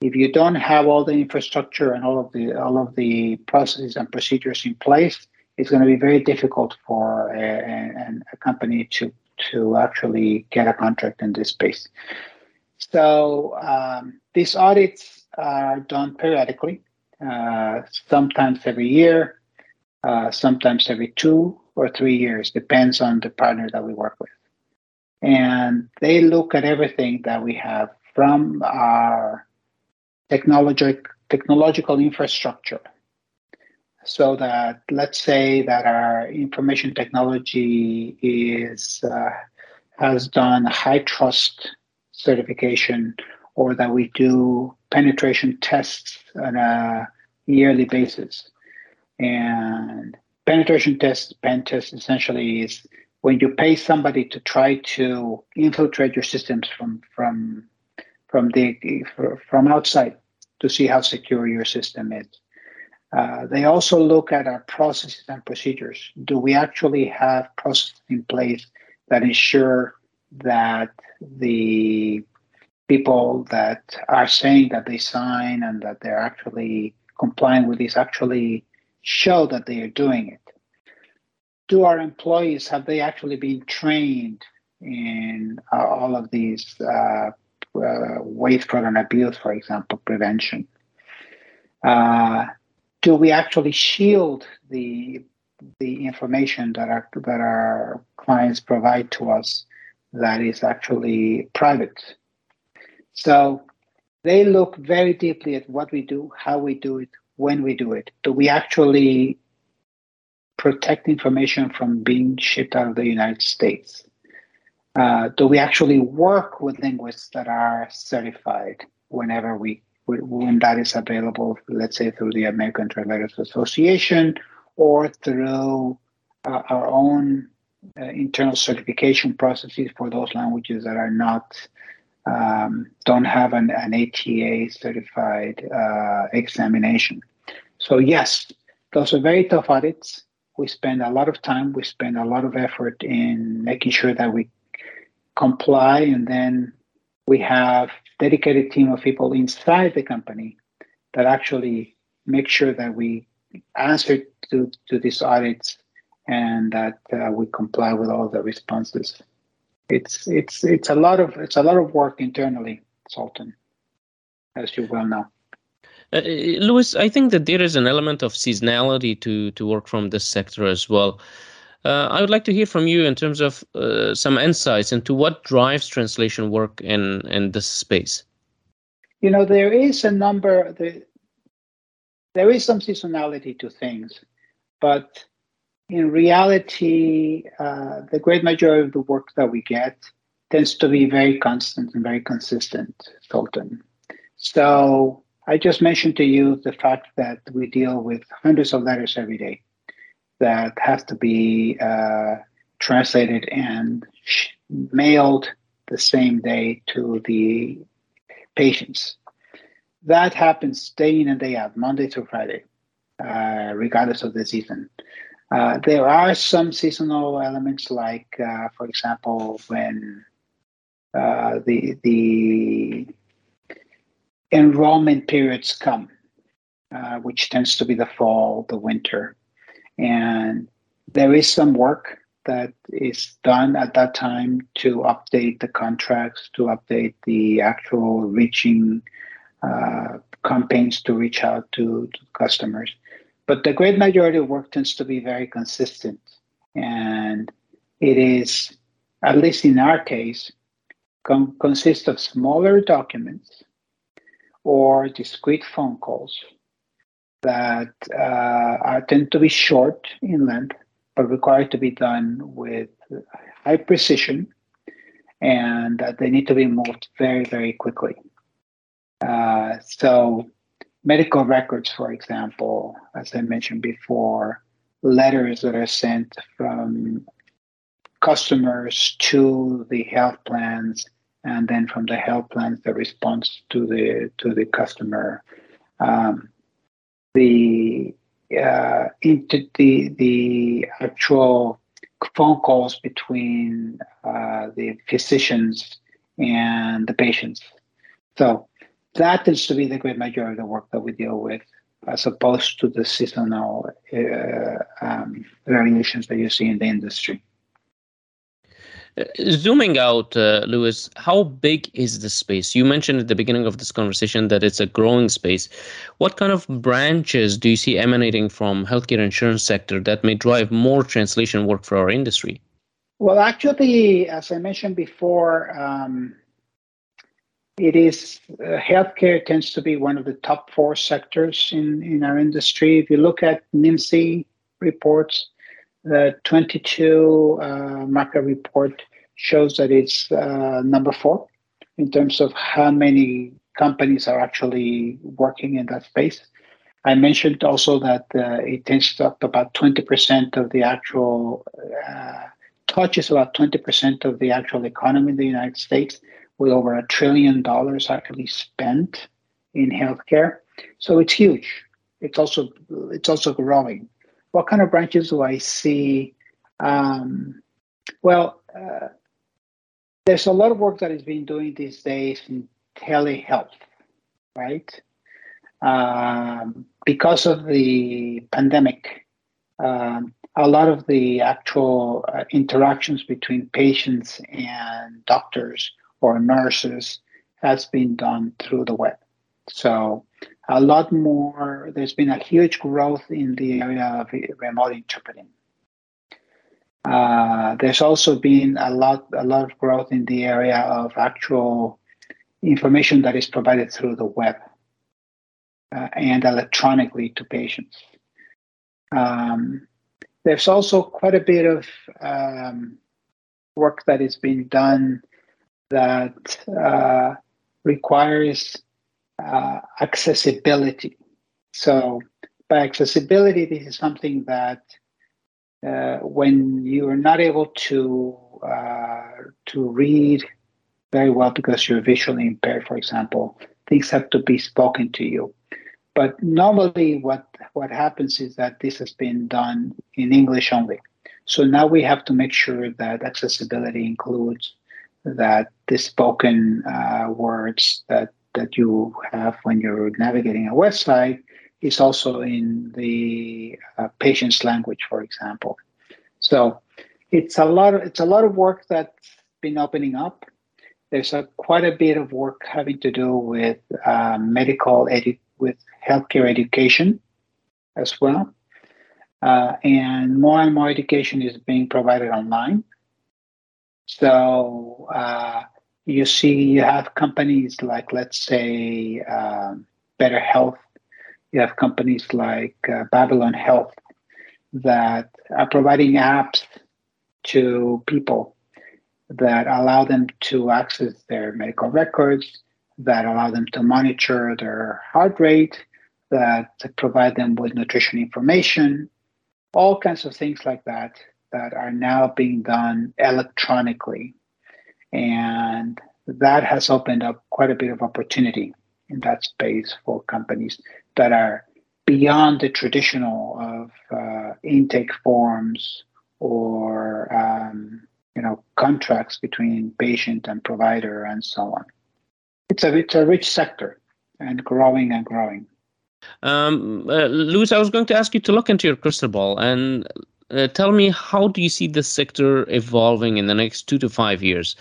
if you don't have all the infrastructure and all of the all of the processes and procedures in place, it's going to be very difficult for a, a company to to actually get a contract in this space. So um, these audits are done periodically, uh, sometimes every year, uh, sometimes every two or three years, depends on the partner that we work with. And they look at everything that we have, from our technologic, technological infrastructure, so that, let's say that our information technology is uh, has done high trust certification, or that we do penetration tests on a yearly basis. And penetration test, pen test essentially is when you pay somebody to try to infiltrate your systems from from from the from outside to see how secure your system is. Uh, they also look at our processes and procedures. Do we actually have processes in place that ensure that the people that are saying that they sign and that they're actually complying with this actually show that they are doing it? Do our employees, have they actually been trained in uh, all of these uh, uh, waste program abuse, for example, prevention? Uh, do we actually shield the the information that our, that our clients provide to us that is actually private? So they look very deeply at what we do, how we do it, when we do it. Do we actually protect information from being shipped out of the United States? Uh, do we actually work with linguists that are certified whenever we, when that is available, let's say through the American Translators Association or through uh, our own uh, internal certification processes for those languages that are not, um, don't have an, an A T A certified uh, examination. So yes, those are very tough audits. We spend a lot of time, we spend a lot of effort in making sure that we comply, and then we have a dedicated team of people inside the company that actually make sure that we answer to, to these audits and that uh, we comply with all the responses. It's it's it's a lot of it's a lot of work internally, Sultan, as you well know. Uh, Luis, I think that there is an element of seasonality to, to work from this sector as well. Uh, I would like to hear from you in terms of uh, some insights into what drives translation work in, in this space. You know, there is a number, the, there is some seasonality to things, but in reality, uh, the great majority of the work that we get tends to be very constant and very consistent, Sultan. So I just mentioned to you the fact that we deal with hundreds of letters every day that have to be uh, translated and mailed the same day to the patients. That happens day in and day out, Monday through Friday, uh, regardless of the season. Uh, there are some seasonal elements, like, uh, for example, when uh, the the enrollment periods come, uh, which tends to be the fall, the winter. And there is some work that is done at that time to update the contracts, to update the actual reaching uh, campaigns to reach out to, to customers. But the great majority of work tends to be very consistent. And it is, at least in our case, com- consists of smaller documents or discrete phone calls that uh, are, tend to be short in length, but require to be done with high precision, and that they need to be moved very, very quickly. Uh, so medical records, for example, as I mentioned before, letters that are sent from customers to the health plans, and then from the health plans, the response to the to the customer, um, the uh, into the the actual phone calls between uh, the physicians and the patients. So that tends to be the great majority of the work that we deal with, as opposed to the seasonal uh, um, variations that you see in the industry. Zooming out, uh, Luis, how big is this space? You mentioned at the beginning of this conversation that it's a growing space. What kind of branches do you see emanating from healthcare insurance sector that may drive more translation work for our industry? Well, actually, as I mentioned before, um, it is uh, healthcare tends to be one of the top four sectors in, in our industry. If you look at NIMSI reports, the twenty-two uh, market report shows that it's uh, number four in terms of how many companies are actually working in that space. I mentioned also that uh, it tends to up about twenty percent of the actual, uh, touches about twenty percent of the actual economy in the United States, with over a trillion dollars actually spent in healthcare. So it's huge. It's also it's also growing. What kind of branches do I see? Um, well, uh, there's a lot of work that is being doing these days in telehealth, right? Um, because of the pandemic, um, a lot of the actual uh, interactions between patients and doctors or nurses has been done through the web. So a lot more, there's been a huge growth in the area of remote interpreting. Uh, there's also been a lot, a lot of growth in the area of actual information that is provided through the web uh, and electronically to patients. Um, there's also quite a bit of um, work that is being done that uh, requires uh, accessibility. So by accessibility, this is something that uh, when you are not able to uh, to read very well because you're visually impaired, for example, things have to be spoken to you. But normally what, what happens is that this has been done in English only. So now we have to make sure that accessibility includes that the spoken uh, words that, that you have when you're navigating a website is also in the uh, patient's language, for example. So it's a lot of, it's a lot of work that's been opening up. There's a, quite a bit of work having to do with uh, medical edu with healthcare education as well. Uh, and more and more education is being provided online. So uh, you see, you have companies like, let's say, uh, Better Health. You have companies like uh, Babylon Health that are providing apps to people that allow them to access their medical records, that allow them to monitor their heart rate, that provide them with nutrition information, all kinds of things like that, that are now being done electronically. And that has opened up quite a bit of opportunity in that space for companies that are beyond the traditional of uh, intake forms or um, you know, contracts between patient and provider and so on. It's a, it's a rich sector and growing and growing. Um, uh, Luis, I was going to ask you to look into your crystal ball and Uh, tell me, how do you see this sector evolving in the next two to five years?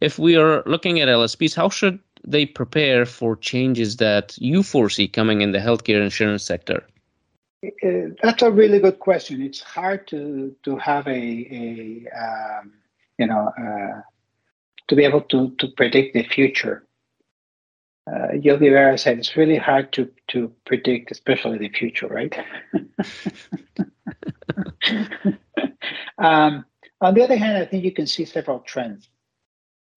If we are looking at L S Ps, how should they prepare for changes that you foresee coming in the healthcare insurance sector? Uh, that's a really good question. It's hard to to have a, a um, you know, uh, to be able to, to predict the future. Uh, Yogi Berra said it's really hard to, to predict, especially the future, right? um, on the other hand, I think you can see several trends.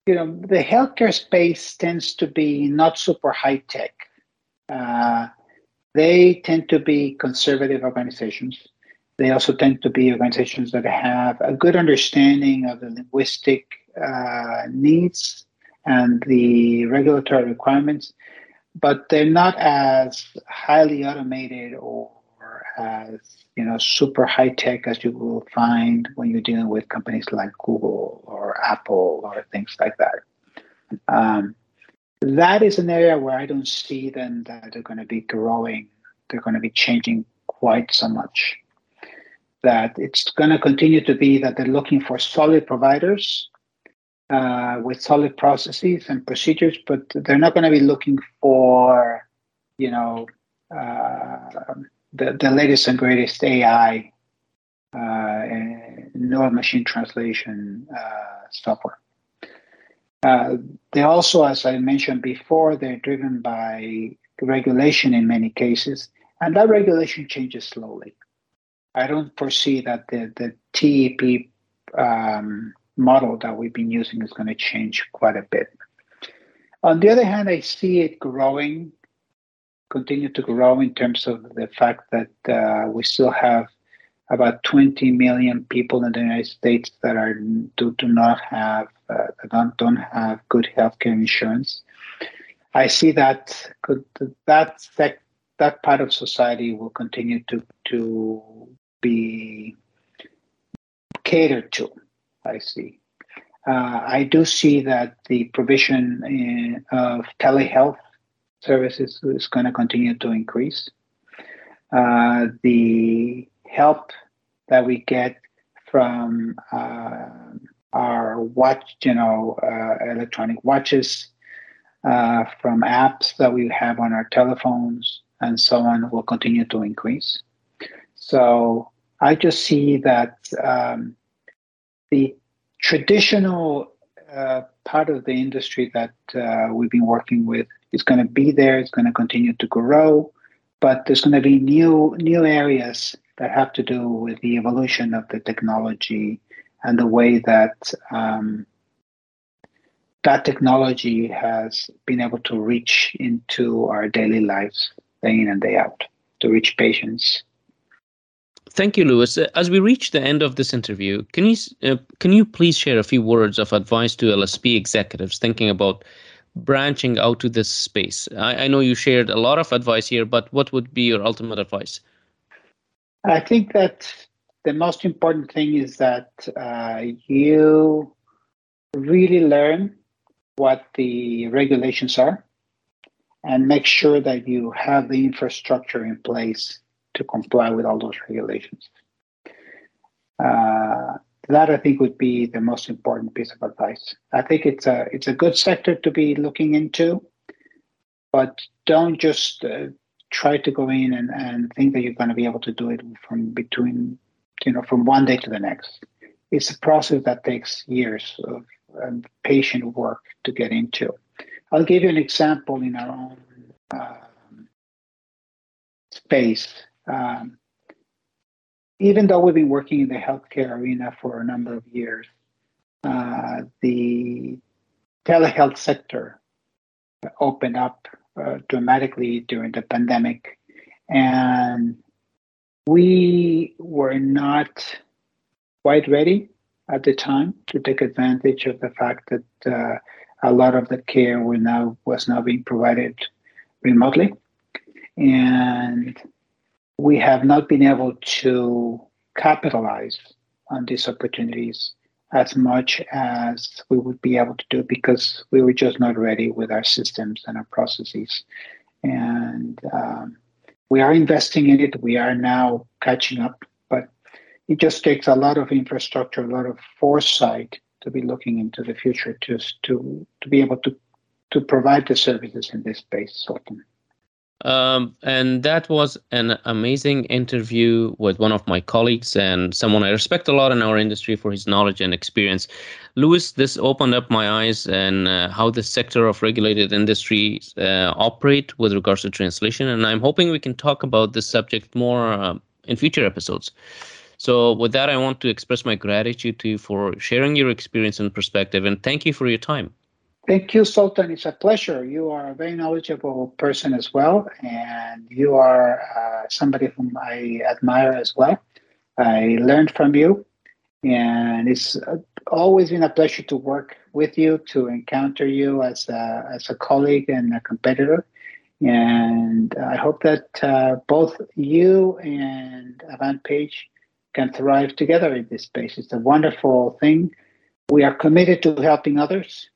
You know, the healthcare space tends to be not super high tech. Uh, they tend to be conservative organizations. They also tend to be organizations that have a good understanding of the linguistic uh, needs and the regulatory requirements, but they're not as highly automated or as, you know, super high tech as you will find when you're dealing with companies like Google or Apple or things like that. Um, that is an area where I don't see them that they're going to be growing. They're going to be changing quite so much. That it's going to continue to be that they're looking for solid providers Uh, with solid processes and procedures, but they're not going to be looking for, you know, uh, the, the latest and greatest A I, uh, and neural machine translation uh, software. Uh, they also, as I mentioned before, they're driven by regulation in many cases, and that regulation changes slowly. I don't foresee that the, the T E P um, model that we've been using is going to change quite a bit. On the other hand, I see it growing, continue to grow in terms of the fact that uh, we still have about twenty million people in the United States that are do, do not have uh, don't, don't have good healthcare insurance. I see that could, that sec, that part of society will continue to to be catered to. I see. Uh, I do see that the provision in, of telehealth services is going to continue to increase. Uh, the help that we get from uh, our watch, you know, uh, electronic watches, uh, from apps that we have on our telephones and so on will continue to increase. So I just see that um, the traditional uh, part of the industry that uh, we've been working with is going to be there. It's going to continue to grow, but there's going to be new new areas that have to do with the evolution of the technology and the way that um, that technology has been able to reach into our daily lives, day in and day out, to reach patients. Thank you, Luis. As we reach the end of this interview, can you uh, can you please share a few words of advice to L S P executives thinking about branching out to this space? I, I know you shared a lot of advice here, but what would be your ultimate advice? I think that the most important thing is that uh, you really learn what the regulations are and make sure that you have the infrastructure in place to comply with all those regulations. Uh, that I think would be the most important piece of advice. I think it's a it's a good sector to be looking into, but don't just uh, try to go in and, and think that you're going to be able to do it from between, you know, from one day to the next. It's a process that takes years of um, patient work to get into. I'll give you an example in our own um, space. Um, even though we've been working in the healthcare arena for a number of years, uh, the telehealth sector opened up uh, dramatically during the pandemic, and we were not quite ready at the time to take advantage of the fact that uh, a lot of the care were now was now being provided remotely, and we have not been able to capitalize on these opportunities as much as we would be able to do because we were just not ready with our systems and our processes. And um, we are investing in it. We are now catching up, but it just takes a lot of infrastructure, a lot of foresight to be looking into the future to to, to be able to, to provide the services in this space, Sultan. Um, and that was an amazing interview with one of my colleagues and someone I respect a lot in our industry for his knowledge and experience. Luis, this opened up my eyes and uh, how the sector of regulated industries uh, operate with regards to translation. And I'm hoping we can talk about this subject more uh, in future episodes. So with that, I want to express my gratitude to you for sharing your experience and perspective. And thank you for your time. Thank you, Sultan. It's a pleasure. You are a very knowledgeable person as well, and you are uh, somebody whom I admire as well. I learned from you, and it's uh, always been a pleasure to work with you, to encounter you as a, as a colleague and a competitor. And I hope that uh, both you and AvantPage can thrive together in this space. It's a wonderful thing. We are committed to helping others.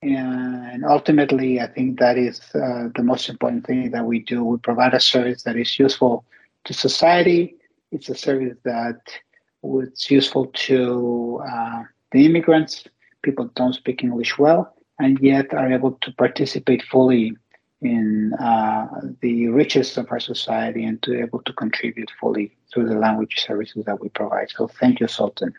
And ultimately, I think that is uh, the most important thing that we do. We provide a service that is useful to society. It's a service that is useful to uh, the immigrants, people who don't speak English well, and yet are able to participate fully in uh, the riches of our society and to be able to contribute fully through the language services that we provide. So thank you, Sultan.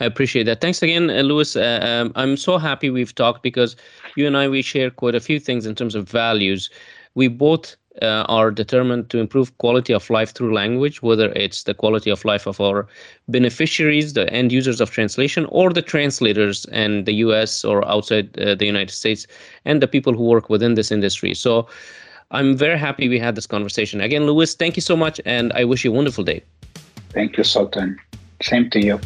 I appreciate that. Thanks again, Luis. Uh, um, I'm so happy we've talked because you and I, we share quite a few things in terms of values. We both uh, are determined to improve quality of life through language, whether it's the quality of life of our beneficiaries, the end users of translation, or the translators in the U S or outside uh, the United States, and the people who work within this industry. So I'm very happy we had this conversation. Again, Luis, thank you so much, and I wish you a wonderful day. Thank you, Sultan. Same to you.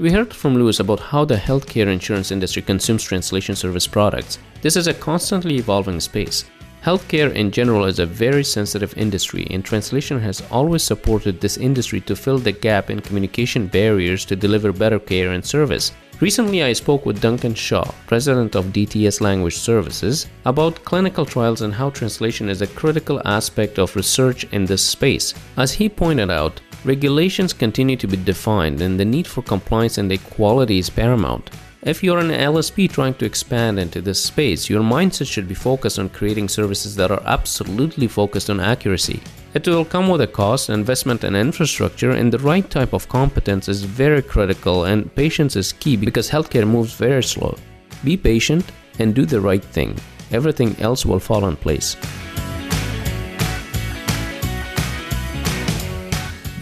We heard from Luis about how the healthcare insurance industry consumes translation service products. This is a constantly evolving space. Healthcare in general is a very sensitive industry, and translation has always supported this industry to fill the gap in communication barriers to deliver better care and service. Recently, I spoke with Duncan Shaw, president of D T S Language Services, about clinical trials and how translation is a critical aspect of research in this space. As he pointed out, regulations continue to be defined, and the need for compliance and equality is paramount. If you're an L S P trying to expand into this space, your mindset should be focused on creating services that are absolutely focused on accuracy. It will come with a cost, investment, and infrastructure, and the right type of competence is very critical, and patience is key because healthcare moves very slow. Be patient and do the right thing. Everything else will fall in place.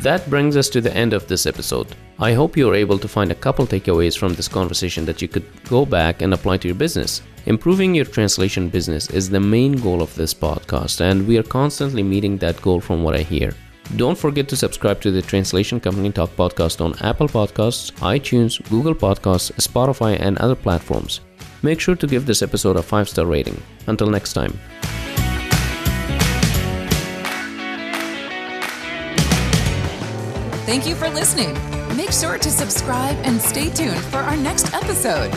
That brings us to the end of this episode. I hope you were able to find a couple takeaways from this conversation that you could go back and apply to your business. Improving your translation business is the main goal of this podcast, and we are constantly meeting that goal from what I hear. Don't forget to subscribe to the Translation Company Talk podcast on Apple Podcasts, iTunes, Google Podcasts, Spotify, and other platforms. Make sure to give this episode a five-star rating. Until next time. Thank you for listening. Make sure to subscribe and stay tuned for our next episode.